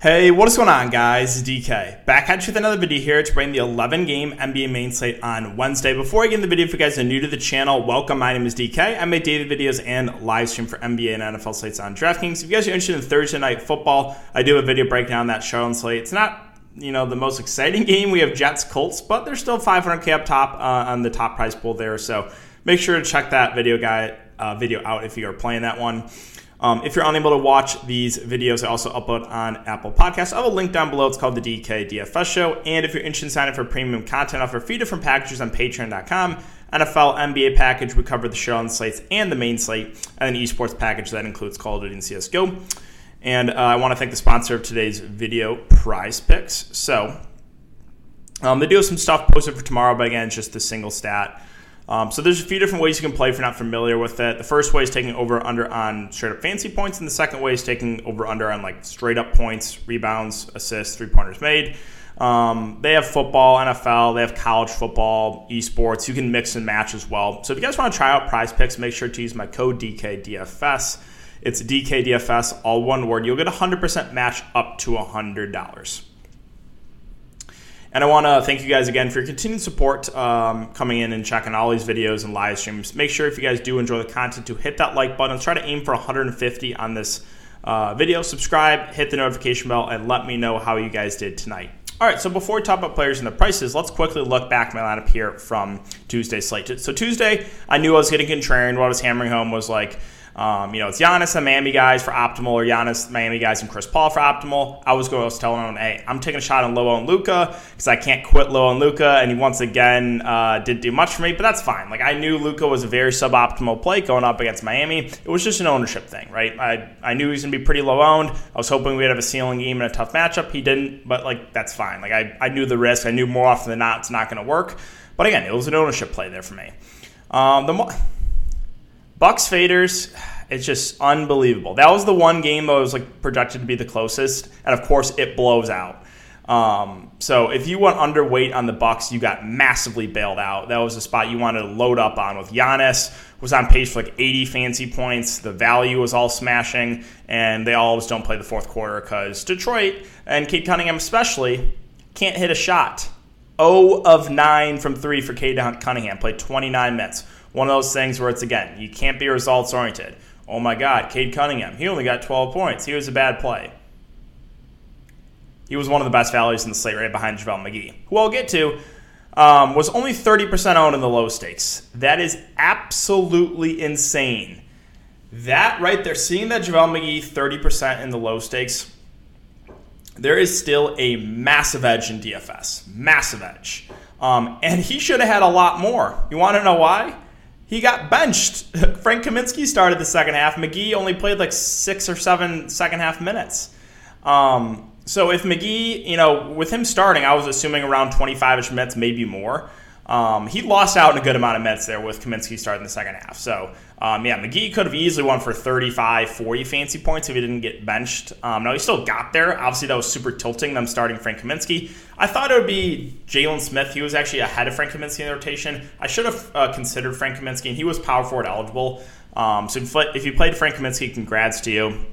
Hey, what is going on, guys? DK back at you with another video here to bring the 11-game NBA main slate on Wednesday. Before I get in the video, if you guys are new to the channel, welcome. My name is DK. I make daily videos and live stream for NBA and NFL slates on DraftKings. If you guys are interested in Thursday night football, I do a video breakdown of that Charlotte slate. It's not the most exciting game. We have Jets Colts, but they're still $500K up top on the top prize pool there. So make sure to check that video out if you are playing that one. If you're unable to watch these videos, I also upload on Apple Podcasts. I will link down below. It's called the DK DFS Show. And if you're interested in signing up for premium content, I offer a few different packages on Patreon.com. NFL, NBA package, we cover the Charlotte slates and the main slate, and an esports package that includes Call of Duty and CSGO. And I want to thank the sponsor of today's video, Prize Picks. So they do have some stuff posted for tomorrow, but again, it's just the single stat. So there's a few different ways you can play if you're not familiar with it. The first way is taking over-under on straight-up fantasy points, and the second way is taking over-under on like straight-up points, rebounds, assists, three-pointers made. They have football, NFL, they have college football, esports. You can mix and match as well. So if you guys want to try out Prize Picks, make sure to use my code DKDFS. It's DKDFS, all one word. You'll get 100% match up to $100. And I want to thank you guys again for your continued support, coming in and checking all these videos and live streams. Make sure if you guys do enjoy the content to hit that like button. Let's try to aim for 150 on this video. Subscribe, hit the notification bell, and let me know how you guys did tonight. All right, so before we talk about players and the prices, let's quickly look back my lineup here from Tuesday's slate. So Tuesday, I knew I was getting contrarian. What I was hammering home was like, it's Giannis and Miami guys for optimal, or Giannis, Miami guys, and Chris Paul for optimal. I was telling him, hey, I'm taking a shot on Low and Luka because I can't quit Low and Luka, and he once again didn't do much for me, but that's fine. Like, I knew Luka was a very suboptimal play going up against Miami. It was just an ownership thing, right? I knew he was going to be pretty low owned. I was hoping we'd have a ceiling game and a tough matchup. He didn't, but like that's fine. Like, I knew the risk. I knew more often than not it's not going to work. But again, it was an ownership play there for me. Bucks faders, it's just unbelievable. That was the one game that was like projected to be the closest, and of course it blows out. So if you went underweight on the Bucks, you got massively bailed out. That was a spot you wanted to load up on with Giannis, was on pace for like 80 fancy points. The value was all smashing, and they always don't play the fourth quarter because Detroit, and Cade Cunningham especially, can't hit a shot. 0 of 9 from 3 for Cade Cunningham, played 29 minutes. One of those things where it's, again, you can't be results-oriented. Oh, my God, Cade Cunningham, he only got 12 points. He was a bad play. He was one of the best values in the slate, right behind JaVale McGee, who I'll get to, was only 30% owned in the low stakes. That is absolutely insane. That right there, seeing that JaVale McGee 30% in the low stakes, there is still a massive edge in DFS. Massive edge. And he should have had a lot more. You want to know why? He got benched. Frank Kaminsky started the second half. McGee only played like 6 or 7 second half minutes. So if McGee, with him starting, I was assuming around 25-ish minutes, maybe more. He lost out in a good amount of minutes there with Kaminsky starting the second half. So, McGee could have easily won for 35, 40 fancy points if he didn't get benched. Now, he still got there. Obviously, that was super tilting, them starting Frank Kaminsky. I thought it would be Jalen Smith. He was actually ahead of Frank Kaminsky in the rotation. I should have considered Frank Kaminsky, and he was power forward eligible. So if you played Frank Kaminsky, congrats to you.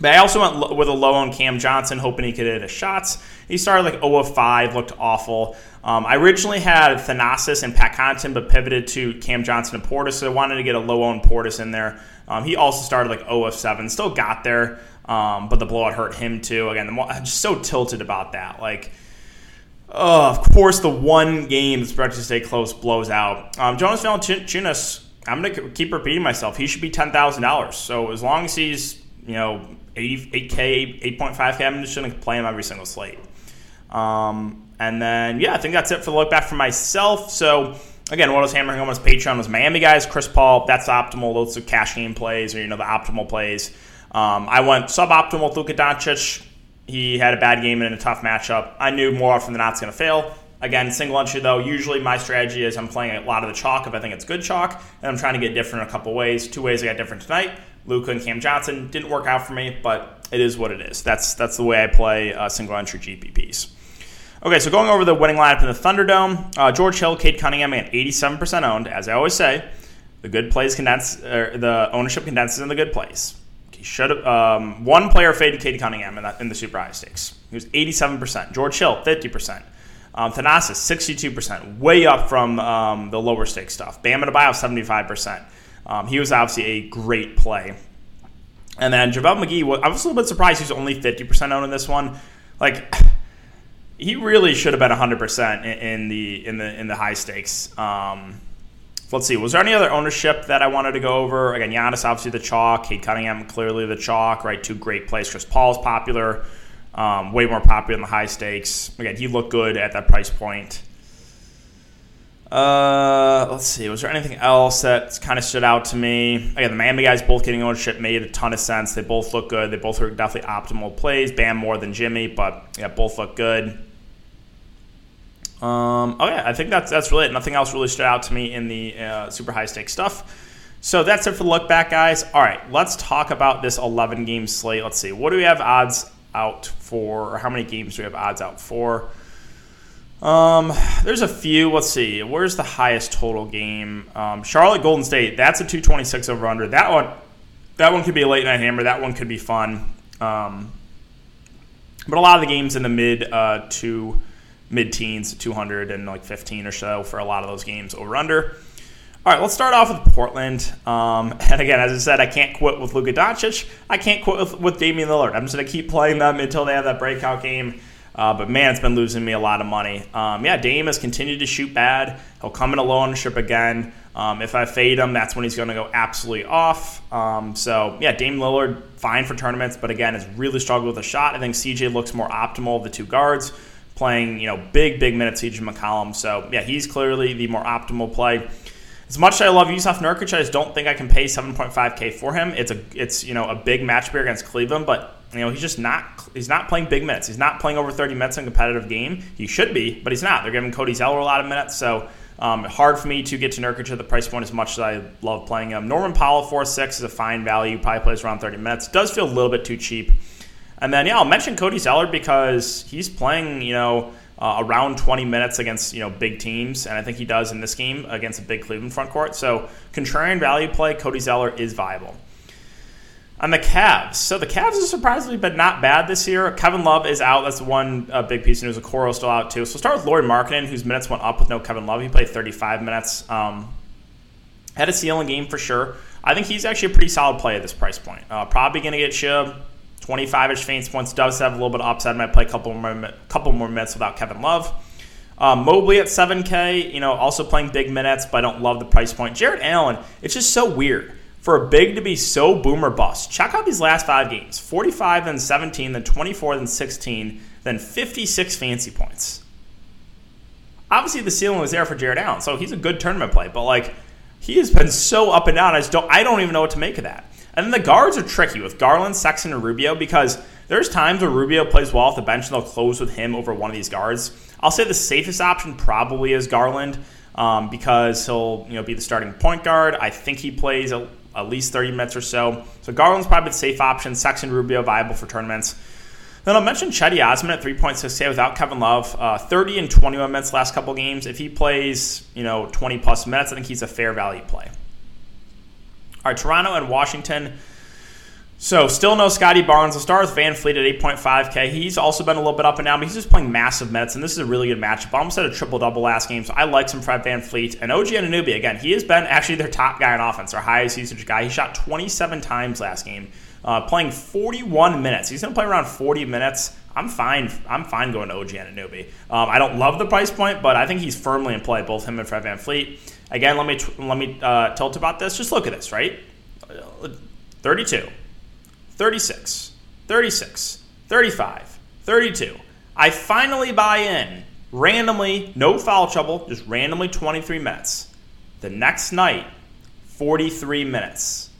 But I also went with a low on Cam Johnson, hoping he could hit his shots. He started like 0 of 5, looked awful. I originally had Thanasis and Pat Connaughton, but pivoted to Cam Johnson and Portis, so I wanted to get a low on Portis in there. He also started like 0 of 7, still got there, but the blowout hurt him too. Again, I'm just so tilted about that. Like, of course, the one game that's projected to stay close blows out. Jonas Valanciunas, I'm going to keep repeating myself. He should be $10,000, so as long as he's, 8K, 8.5K. I'm just going to play him every single slate. And then, I think that's it for the look back for myself. So, again, what I was hammering on was Patreon was Miami guys, Chris Paul. That's optimal. Those are cash game plays or, the optimal plays. I went suboptimal with Luka Doncic. He had a bad game and a tough matchup. I knew more often than not it's going to fail. Again, single entry, though, usually my strategy is I'm playing a lot of the chalk if I think it's good chalk, and I'm trying to get different a couple ways. 2 ways I got different tonight. Luka and Cam Johnson didn't work out for me, but it is what it is. That's the way I play single entry GPPs. Okay, so going over the winning lineup in the Thunderdome, George Hill, Cade Cunningham, and 87% owned. As I always say, the good plays condense, or the ownership condenses in the good plays. should have one player faded Cade Cunningham in the super high stakes. He was 87%. George Hill, 50%. Thanasis, 62%, way up from the lower stakes stuff. Bam Adebayo, 75%. He was obviously a great play. And then JaVale McGee, I was a little bit surprised he was only 50% owned in this one. Like, he really should have been 100% in the high stakes. Let's see. Was there any other ownership that I wanted to go over? Again, Giannis, obviously the chalk. Cade Cunningham, clearly the chalk. Right, two great plays. Chris Paul's popular. Way more popular in the high stakes. Again, he looked good at that price point. Let's see. Was there anything else that kind of stood out to me? Again, the Miami guys both getting ownership made a ton of sense. They both look good. They both were definitely optimal plays. Bam more than Jimmy, but yeah, both look good. I think that's really it. Nothing else really stood out to me in the super high stakes stuff. So that's it for the look back, guys. All right, let's talk about this 11-game slate. Let's see. What do we have odds out for, or how many games do we have odds out for? There's a few. Let's see. Where's the highest total game? Charlotte Golden State. That's a 226 over under. That one could be a late night hammer. That one could be fun. But a lot of the games in the mid teens, 200 and like 15 or so for a lot of those games over under. All right, let's start off with Portland. And again, as I said, I can't quit with Luka Doncic. I can't quit with Damian Lillard. I'm just going to keep playing them until they have that breakout game. But, man, it's been losing me a lot of money. Dame has continued to shoot bad. He'll come in a low ownership again. If I fade him, that's when he's going to go absolutely off. Dame Lillard, fine for tournaments, but, again, has really struggled with a shot. I think CJ looks more optimal of the two guards, playing big minutes, CJ McCollum. So, yeah, he's clearly the more optimal play. As much as I love Yusuf Nurkic, I just don't think I can pay $7,500 for him. It's a big match beer against Cleveland, but he's not playing big minutes. He's not playing over 30 minutes in a competitive game. He should be, but he's not. They're giving Cody Zeller a lot of minutes, so hard for me to get to Nurkic at the price point as much as I love playing him. Norman Powell 4.6 is a fine value. Probably plays around 30 minutes. Does feel a little bit too cheap. And then I'll mention Cody Zeller because he's playing around 20 minutes against big teams, and I think he does in this game against a big Cleveland front court. So contrarian value play, Cody Zeller is viable. On the Cavs, so the Cavs have surprisingly been not bad this year. Kevin Love is out. That's one big piece of news. Okoro's still out too. So we'll start with Lauri Markkanen, whose minutes went up with no Kevin Love. He played 35 minutes. Had a ceiling game for sure. I think he's actually a pretty solid play at this price point. Probably going to get Shib. 25-ish fancy points, does have a little bit of upside. Might play a couple more minutes without Kevin Love. Mobley at $7,000, also playing big minutes, but I don't love the price point. Jared Allen, it's just so weird for a big to be so boom or bust. Check out these last five games. 45, then 17, then 24, then 16, then 56 fancy points. Obviously, the ceiling was there for Jared Allen, so he's a good tournament play, but he has been so up and down, I don't even know what to make of that. And then the guards are tricky with Garland, Sexton, and Rubio because there's times where Rubio plays well off the bench and they'll close with him over one of these guards. I'll say the safest option probably is Garland because he'll be the starting point guard. I think he plays at least 30 minutes or so. So Garland's probably the safe option. Sexton, Rubio, viable for tournaments. Then I'll mention Cedi Osman at 3.6K without Kevin Love. 30 and 21 minutes last couple games. If he plays 20-plus minutes, I think he's a fair value play. All right, Toronto and Washington. So still no Scotty Barnes. We'll start with Van Fleet at 8.5K. He's also been a little bit up and down, but he's just playing massive minutes, and this is a really good matchup. Almost had a triple-double last game, so I like some Fred Van Fleet. And OG Anunoby, again, he has been actually their top guy on offense, their highest usage guy. He shot 27 times last game, playing 41 minutes. He's going to play around 40 minutes. I'm fine going to OG Anunoby. I don't love the price point, but I think he's firmly in play, both him and Fred Van Fleet. Again, let me tilt about this. Just look at this, right? 32, 36, 36, 35, 32. I finally buy in randomly, no foul trouble, just randomly 23 minutes. The next night, 43 minutes.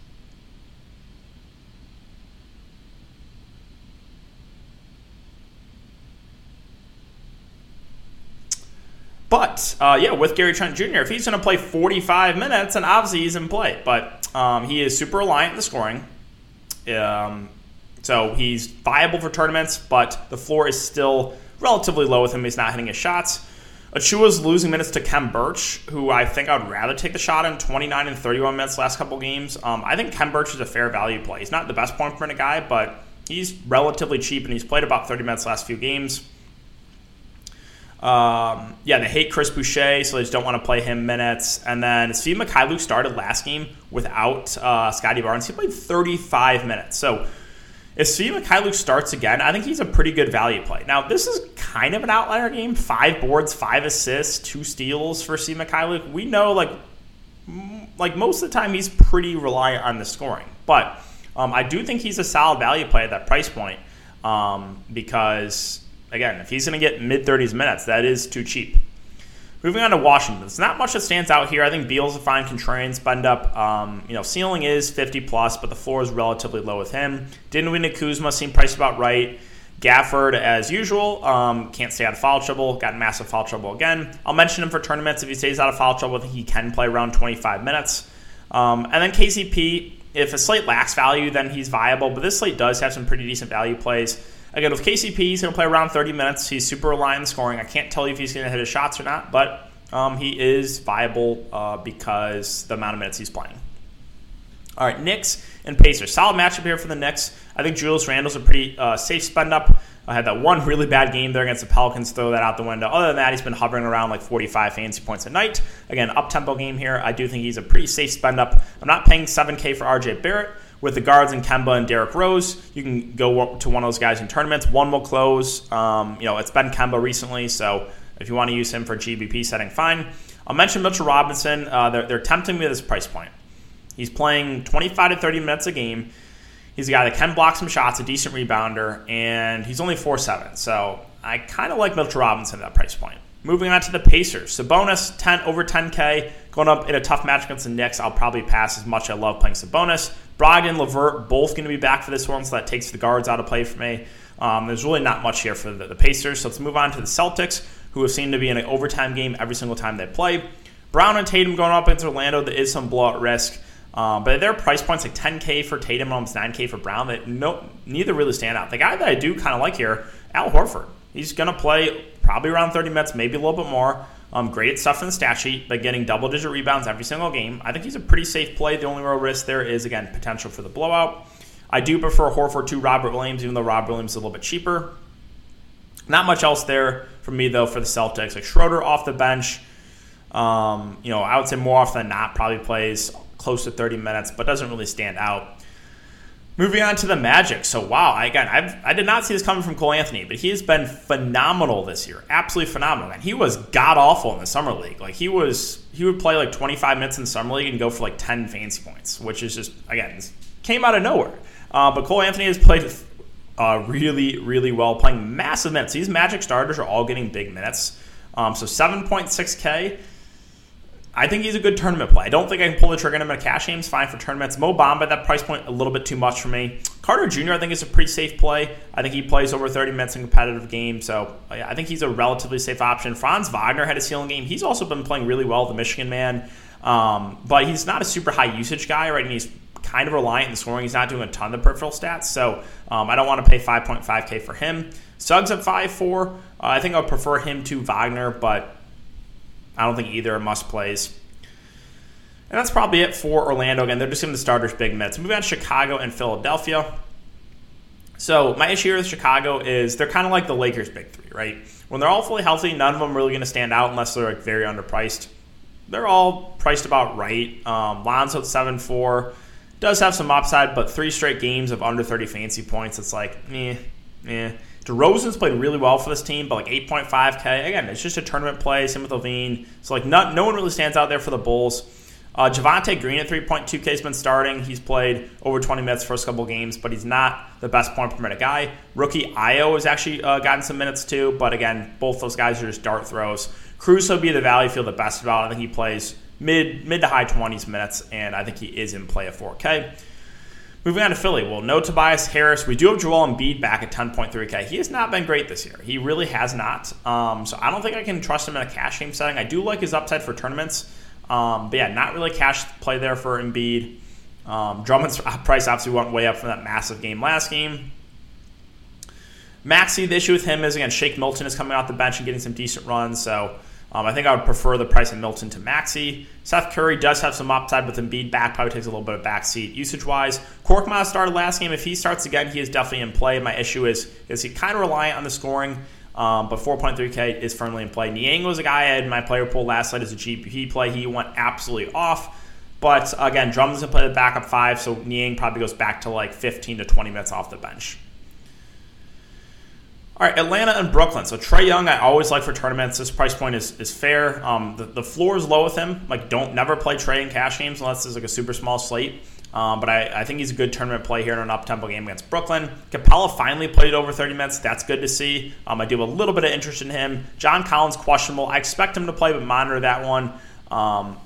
But, with Gary Trent Jr., if he's going to play 45 minutes, and obviously he's in play. But he is super reliant in the scoring. So he's viable for tournaments, but the floor is still relatively low with him. He's not hitting his shots. Achua's losing minutes to Ken Birch, who I think I'd rather take the shot in, 29 and 31 minutes last couple games. I think Ken Birch is a fair value play. He's not the best point per minute guy, but he's relatively cheap, and he's played about 30 minutes last few games. They hate Chris Boucher, so they just don't want to play him minutes. And then Svi Mykhailiuk started last game without Scotty Barnes. He played 35 minutes. So if Svi Mykhailiuk starts again, I think he's a pretty good value play. Now, this is kind of an outlier game. 5 boards, 5 assists, 2 steals for Svi Mykhailiuk. We know, like most of the time, he's pretty reliant on the scoring. But I do think he's a solid value play at that price point because... Again, if he's going to get mid-30s minutes, that is too cheap. Moving on to Washington. It's not much that stands out here. I think Beal's a fine contrarian spend up. Ceiling is 50+, but the floor is relatively low with him. Dinwiddie and Kuzma seem priced about right. Gafford, as usual, can't stay out of foul trouble. Got massive foul trouble again. I'll mention him for tournaments. If he stays out of foul trouble, I think he can play around 25 minutes. And then KCP, if a slate lacks value, then he's viable. But this slate does have some pretty decent value plays. Again, with KCP, he's going to play around 30 minutes. He's super reliant on scoring. I can't tell you if he's going to hit his shots or not, but he is viable because the amount of minutes he's playing. All right, Knicks and Pacers. Solid matchup here for the Knicks. I think Julius Randle's a pretty safe spend up. I had that one really bad game there against the Pelicans. Throw that out the window. Other than that, he's been hovering around like 45 fantasy points a night. Again, up-tempo game here. I do think he's a pretty safe spend up. I'm not paying $7K for RJ Barrett. With the guards and Kemba and Derrick Rose, you can go to one of those guys in tournaments. One will close. It's been Kemba recently, so if you want to use him for GBP setting, fine. I'll mention Mitchell Robinson. They're tempting me at this price point. He's playing 25 to 30 minutes a game. He's a guy that can block some shots, a decent rebounder, and he's only 4'7". So I kind of like Mitchell Robinson at that price point. Moving on to the Pacers. Sabonis, over 10K. Going up in a tough match against the Knicks, I'll probably pass as much as I love playing Sabonis. Brogdon, LeVert, both going to be back for this one, so that takes the guards out of play for me. There's really not much here for the Pacers. So let's move on to the Celtics, who have seemed to be in an overtime game every single time they play. Brown and Tatum going up against Orlando. There is some blowout risk. But their price points, like 10K for Tatum, almost 9K for Brown, neither really stand out. The guy that I do kind of like here, Al Horford. He's going to play probably around 30 minutes, maybe a little bit more. Great at stuff in the stat sheet, but getting double-digit rebounds every single game. I think he's a pretty safe play. The only real risk there is, again, potential for the blowout. I do prefer Horford to Robert Williams, even though Robert Williams is a little bit cheaper. Not much else there for me, though, for the Celtics. Like Schroeder off the bench, I would say more often than not probably plays close to 30 minutes, but doesn't really stand out. Moving on to the Magic. So, wow, I did not see this coming from Cole Anthony, but he has been phenomenal this year. Absolutely phenomenal. And he was god-awful in the Summer League. Like, he would play, 25 minutes in Summer League and go for, 10 fantasy points, which is just, again, came out of nowhere. But Cole Anthony has played really, really well, playing massive minutes. These Magic starters are all getting big minutes. 7.6K. I think he's a good tournament play. I don't think I can pull the trigger on him in a cash game. It's fine for tournaments. Mo Bamba at that price point, a little bit too much for me. Carter Jr., I think, is a pretty safe play. I think he plays over 30 minutes in competitive games, so I think he's a relatively safe option. Franz Wagner had a ceiling game. He's also been playing really well, the Michigan man, but he's not a super high usage guy, right? And he's kind of reliant in scoring. He's not doing a ton of peripheral stats, so I don't want to pay 5.5K for him. Suggs at 5.4. I think I would prefer him to Wagner, but I don't think either are must-plays. And that's probably it for Orlando. Again, they're just giving the starters big minutes. Moving on to Chicago and Philadelphia. So my issue here with Chicago is they're kind of like the Lakers' big three, right? When they're all fully healthy, none of them are really going to stand out unless they're very underpriced. They're all priced about right. Lonzo at 7.4 does have some upside, but 3 straight games of under 30 fantasy points. It's DeRozan's played really well for this team, but 8.5K. Again, it's just a tournament play, same with Levine. So no one really stands out there for the Bulls. Javonte Green at 3.2K has been starting. He's played over 20 minutes first couple games, but he's not the best point per minute guy. Rookie Io has actually gotten some minutes too, but again, both those guys are just dart throws. Caruso would be the value field the best about. I think he plays mid to high 20s minutes, and I think he is in play at 4K. Moving on to Philly. Well, no Tobias Harris. We do have Joel Embiid back at 10.3K. He has not been great this year. He really has not. So I don't think I can trust him in a cash game setting. I do like his upside for tournaments. Not really cash play there for Embiid. Drummond's price obviously went way up from that massive game last game. Maxey, the issue with him is, again, Shake Milton is coming off the bench and getting some decent runs. So I think I would prefer the price of Milton to Maxey. Seth Curry does have some upside with Embiid back. Probably takes a little bit of backseat usage-wise. Korkmaz started last game. If he starts again, he is definitely in play. My issue is he kind of reliant on the scoring, but 4.3K is firmly in play. Niang was a guy I had in my player pool last night as a GP play. He went absolutely off. But, again, Drummond's going to play the backup five, so Niang probably goes back to like 15 to 20 minutes off the bench. All right, Atlanta and Brooklyn. So Trae Young, I always like for tournaments. This price point is fair. The floor is low with him. Like, don't never play Trae in cash games unless there's like a super small slate. But I think he's a good tournament play here in an up-tempo game against Brooklyn. Capella finally played over 30 minutes. That's good to see. I do have a little bit of interest in him. John Collins, questionable. I expect him to play, but monitor that one.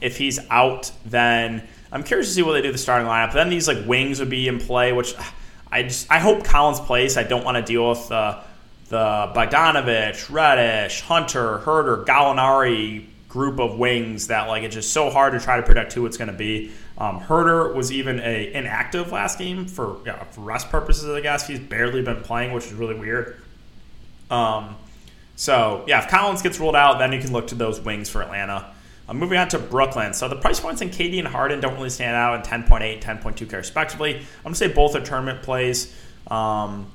If he's out, then I'm curious to see what they do with the starting lineup. Then these like wings would be in play, which I hope Collins plays. I don't want to deal with the Bogdanovich, Reddish, Hunter, Herder, Gallinari group of wings that like it's just so hard to try to predict who it's going to be. Herder was even inactive last game for rest purposes, I guess. He's barely been playing, which is really weird. So, yeah, if Collins gets ruled out, then you can look to those wings for Atlanta. Moving on to Brooklyn. So the price points in KD and Harden don't really stand out in 10.8, 10.2K respectively. I'm going to say both are tournament plays. The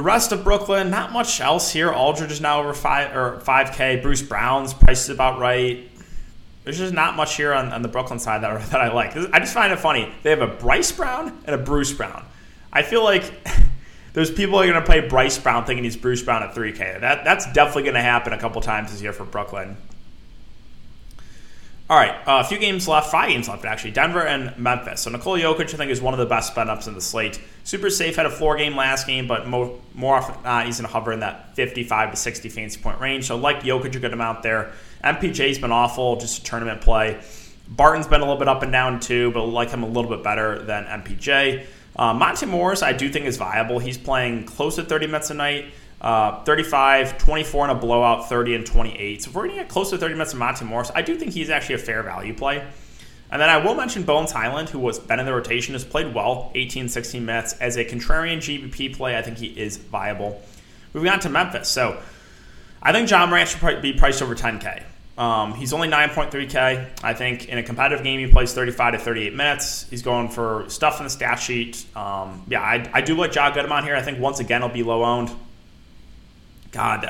rest of Brooklyn, not much else here. Aldridge is now over 5K. Bruce Brown's price is about right. There's just not much here on the Brooklyn side that I like. I just find it funny. They have a Bryce Brown and a Bruce Brown. I feel like there's people who are going to play Bryce Brown thinking he's Bruce Brown at 3K. That's definitely going to happen a couple times this year for Brooklyn. All right, a few games left, 5 games left, actually. Denver and Memphis. So Nikola Jokic, I think, is one of the best spin-ups in the slate. Super safe, had a floor game last game, but more often than not, he's going to hover in that 55 to 60 fantasy point range. So like Jokic, a good amount there. MPJ's been awful, just a tournament play. Barton's been a little bit up and down too, but I like him a little bit better than MPJ. Monte Morris, I do think, is viable. He's playing close to 30 minutes a night. 35, 24 in a blowout, 30 and 28. So if we're going to get close to 30 minutes of Monte Morris, I do think he's actually a fair value play. And then I will mention Bones Highland, who has been in the rotation, has played well, 18, 16 minutes. As a contrarian GBP play, I think he is viable. Moving on to Memphis. So I think John Morant should be priced over 10K. He's only 9.3K. I think in a competitive game, he plays 35 to 38 minutes. He's going for stuff in the stat sheet. I do like Ja Goodamon here. I think once again, he'll be low-owned. God,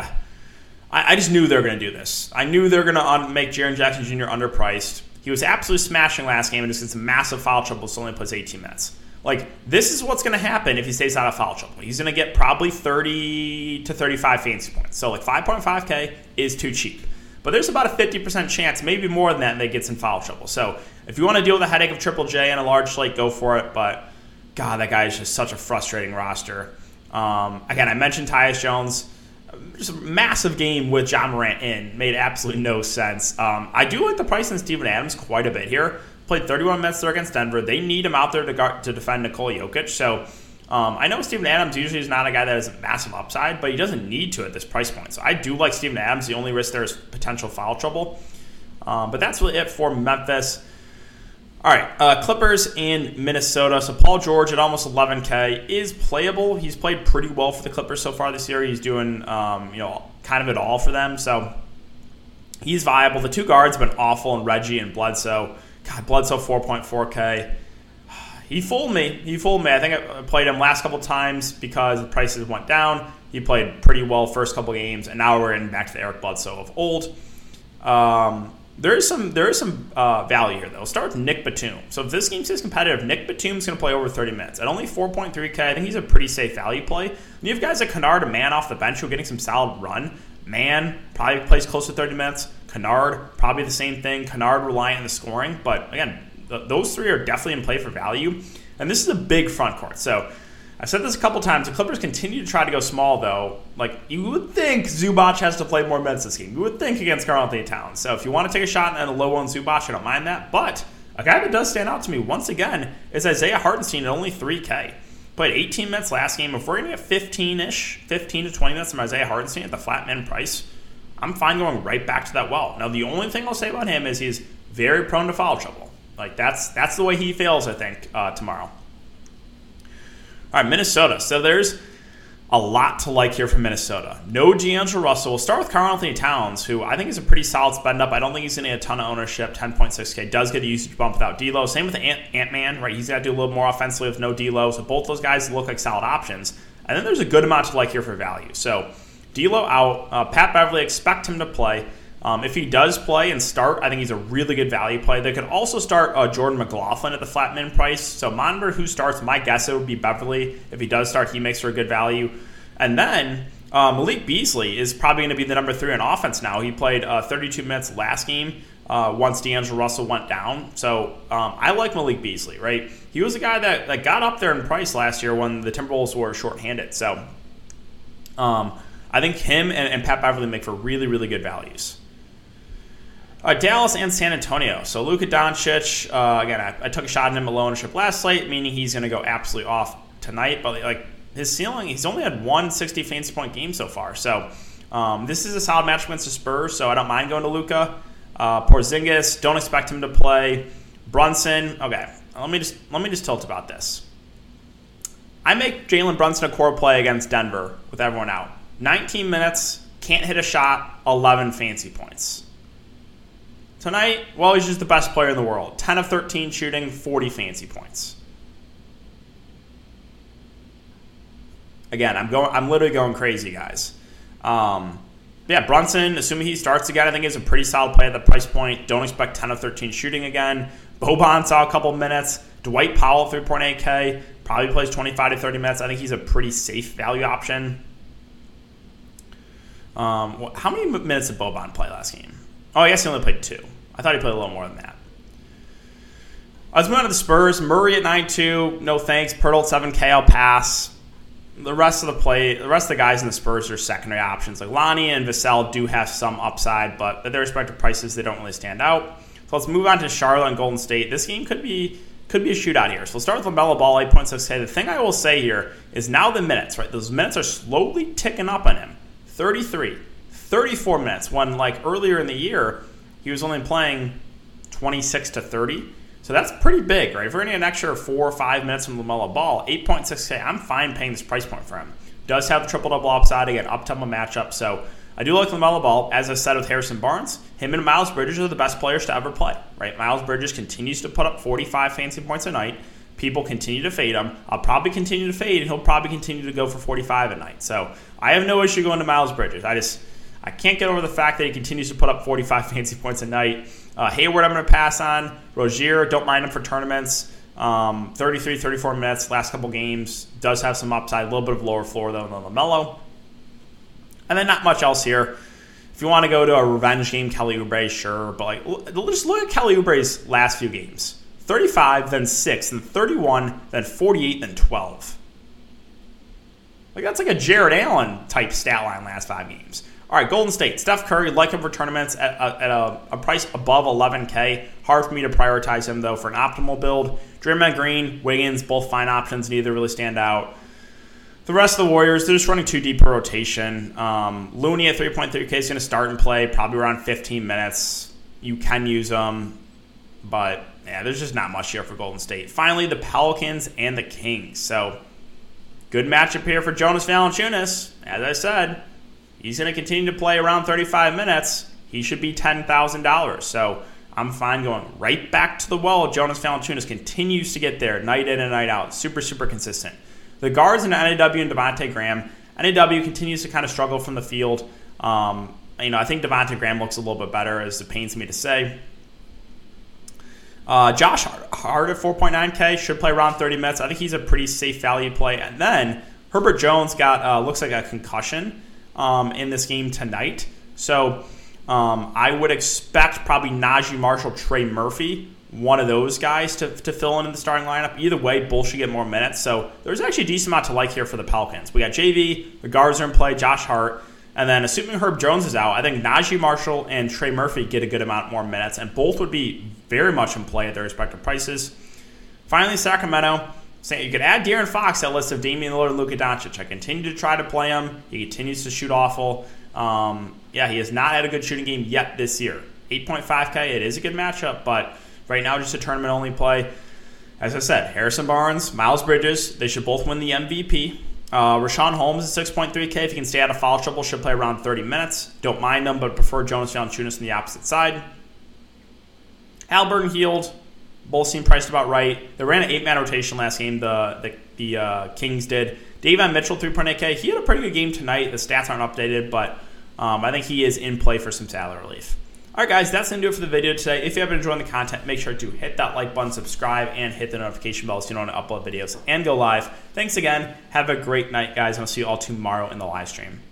I just knew they were going to do this. I knew they were going to make Jaren Jackson Jr. underpriced. He was absolutely smashing last game and just gets massive foul trouble, so only plays 18 minutes. Like, this is what's going to happen if he stays out of foul trouble. He's going to get probably 30 to 35 fantasy points. So, like, 5.5K is too cheap. But there's about a 50% chance, maybe more than that, that he gets in foul trouble. So, if you want to deal with the headache of Triple J and a large slate, go for it. But, God, that guy is just such a frustrating roster. Again, I mentioned Tyus Jones. Just a massive game with John Morant in. Made absolutely no sense. I do like the price on Steven Adams quite a bit here. Played 31 minutes there against Denver. They need him out there to defend Nikola Jokic. So I know Steven Adams usually is not a guy that has a massive upside, but he doesn't need to at this price point. So I do like Steven Adams. The only risk there is potential foul trouble. But that's really it for Memphis. All right, Clippers in Minnesota. So Paul George at almost 11K is playable. He's played pretty well for the Clippers so far this year. He's doing, kind of it all for them. So he's viable. The two guards have been awful in Reggie and Bledsoe. God, Bledsoe 4.4K. He fooled me. I think I played him last couple times because the prices went down. He played pretty well first couple games, and now we're in back to the Eric Bledsoe of old. There is some value here, though. We'll start with Nick Batum. So if this game stays competitive, Nick Batum's going to play over 30 minutes. At only 4.3K, I think he's a pretty safe value play. And you have guys like Kennard and Mann off the bench who are getting some solid run. Mann probably plays close to 30 minutes. Kennard, probably the same thing. Kennard reliant on the scoring. But, again, those three are definitely in play for value. And this is a big front court. So I said this a couple times. The Clippers continue to try to go small, though. Like, you would think Zubac has to play more minutes this game. You would think against Karl-Anthony Towns. So if you want to take a shot at a low on Zubac, I don't mind that. But a guy that does stand out to me, once again, is Isaiah Hartenstein at only 3K. Played 18 minutes last game. If we're going to get 15-ish, 15 to 20 minutes from Isaiah Hartenstein at the flat min price, I'm fine going right back to that well. Now, the only thing I'll say about him is he's very prone to foul trouble. Like, that's the way he fails, I think, tomorrow. All right, Minnesota. So there's a lot to like here from Minnesota. No D'Angelo Russell. We'll start with Karl Anthony Towns, who I think is a pretty solid spend up. I don't think he's going to get a ton of ownership. 10.6K does get a usage bump without D'Lo. Same with Ant-Man, right? He's got to do a little more offensively with no D'Lo. So both those guys look like solid options. And then there's a good amount to like here for value. So D'Lo out. Pat Beverly, expect him to play. If he does play and start, I think he's a really good value play. They could also start Jordan McLaughlin at the flat min price. So monitor who starts. My guess it would be Beverly. If he does start, he makes for a good value. And then Malik Beasley is probably going to be the number 3 on offense now. He played 32 minutes last game once D'Angelo Russell went down. So I like Malik Beasley, right? He was a guy that got up there in price last year when the Timberwolves were shorthanded. So I think him and Pat Beverly make for really, really good values. Dallas and San Antonio. So Luka Doncic, again, I took a shot at him at low ownership last night, meaning he's going to go absolutely off tonight. But like his ceiling, he's only had one 60 fantasy point game so far. So this is a solid match against the Spurs, so I don't mind going to Luka. Porzingis, don't expect him to play. Brunson, okay, let me just tilt about this. I make Jalen Brunson a core play against Denver with everyone out. 19 minutes, can't hit a shot, 11 fantasy points. Tonight, well, he's just the best player in the world. 10 of 13 shooting, 40 fantasy points. Again, I'm literally going crazy, guys. Brunson, assuming he starts again, I think is a pretty solid play at the price point. Don't expect 10 of 13 shooting again. Boban saw a couple minutes. Dwight Powell, 3.8K. Probably plays 25 to 30 minutes. I think he's a pretty safe value option. How many minutes did Boban play last game? Oh, I guess he only played 2. I thought he played a little more than that. Let's move on to the Spurs. Murray at 9.2. No thanks. Pirtle at 7K. I'll pass. The rest of the guys in the Spurs are secondary options. Like Lonnie and Vassell do have some upside, but at their respective prices, they don't really stand out. So let's move on to Charlotte and Golden State. This game could be a shootout here. So we'll start with LaMelo Ball, 8.6K. The thing I will say here is now the minutes, right? Those minutes are slowly ticking up on him. 33. 34 minutes, when like earlier in the year, he was only playing 26 to 30. So that's pretty big, right? If we're going to get an extra 4 or 5 minutes from LaMelo Ball, 8.6K, I'm fine paying this price point for him. Does have a triple-double upside, again, up-tempo matchup. So I do like LaMelo Ball, as I said with Harrison Barnes. Him and Miles Bridges are the best players to ever play, right? Miles Bridges continues to put up 45 fantasy points a night. People continue to fade him. I'll probably continue to fade, and he'll probably continue to go for 45 a night. So I have no issue going to Miles Bridges. I can't get over the fact that he continues to put up 45 fantasy points a night. Hayward, I'm going to pass on. Rozier, don't mind him for tournaments. 33, 34 minutes, last couple games. Does have some upside, a little bit of lower floor, though, than LaMelo. And then not much else here. If you want to go to a revenge game, Kelly Oubre, sure. But just look at Kelly Oubre's last few games. 35, then 6, then 31, then 48, then 12. That's like a Jared Allen type stat line last 5 games. All right, Golden State. Steph Curry, like him for tournaments at a price above 11K. Hard for me to prioritize him, though, for an optimal build. Draymond Green, Wiggins, both fine options. Neither really stand out. The rest of the Warriors, they're just running too deep per rotation. Looney at 3.3K is going to start and play probably around 15 minutes. You can use him, but there's just not much here for Golden State. Finally, the Pelicans and the Kings. So good matchup here for Jonas Valanciunas, as I said. He's going to continue to play around 35 minutes. He should be $10,000. So I'm fine going right back to the well. Jonas Valanciunas continues to get there night in and night out. Super, super consistent. The guards in NAW and Devontae Graham. NAW continues to kind of struggle from the field. I think Devontae Graham looks a little bit better, as it pains me to say. Josh Hart at 4.9K should play around 30 minutes. I think he's a pretty safe value play. And then Herbert Jones got looks like a concussion in this game tonight. So I would expect probably Najee Marshall, Trey Murphy, one of those guys to fill in the starting lineup. Either way, Bull should get more minutes. So there's actually a decent amount to like here for the Pelicans. We got JV, the guards are in play, Josh Hart. And then assuming Herb Jones is out, I think Najee Marshall and Trey Murphy get a good amount more minutes. And both would be very much in play at their respective prices. Finally, Sacramento. So you could add De'Aaron Fox to that list of Damian Lillard and Luka Doncic. I continue to try to play him. He continues to shoot awful. He has not had a good shooting game yet this year. 8.5K, it is a good matchup, but right now just a tournament-only play. As I said, Harrison Barnes, Miles Bridges, they should both win the MVP. Rashawn Holmes is 6.3K. If he can stay out of foul trouble, should play around 30 minutes. Don't mind him, but prefer Jonas Valanciunas on the opposite side. Haliburton and Heald both seem priced about right. They ran an 8-man rotation last game, the Kings did. Davion Mitchell, 3.8K. He had a pretty good game tonight. The stats aren't updated, but I think he is in play for some salary relief. All right, guys, that's going to do it for the video today. If you have been enjoying the content, make sure to hit that like button, subscribe, and hit the notification bell so you don't want to upload videos and go live. Thanks again. Have a great night, guys, and I'll see you all tomorrow in the live stream.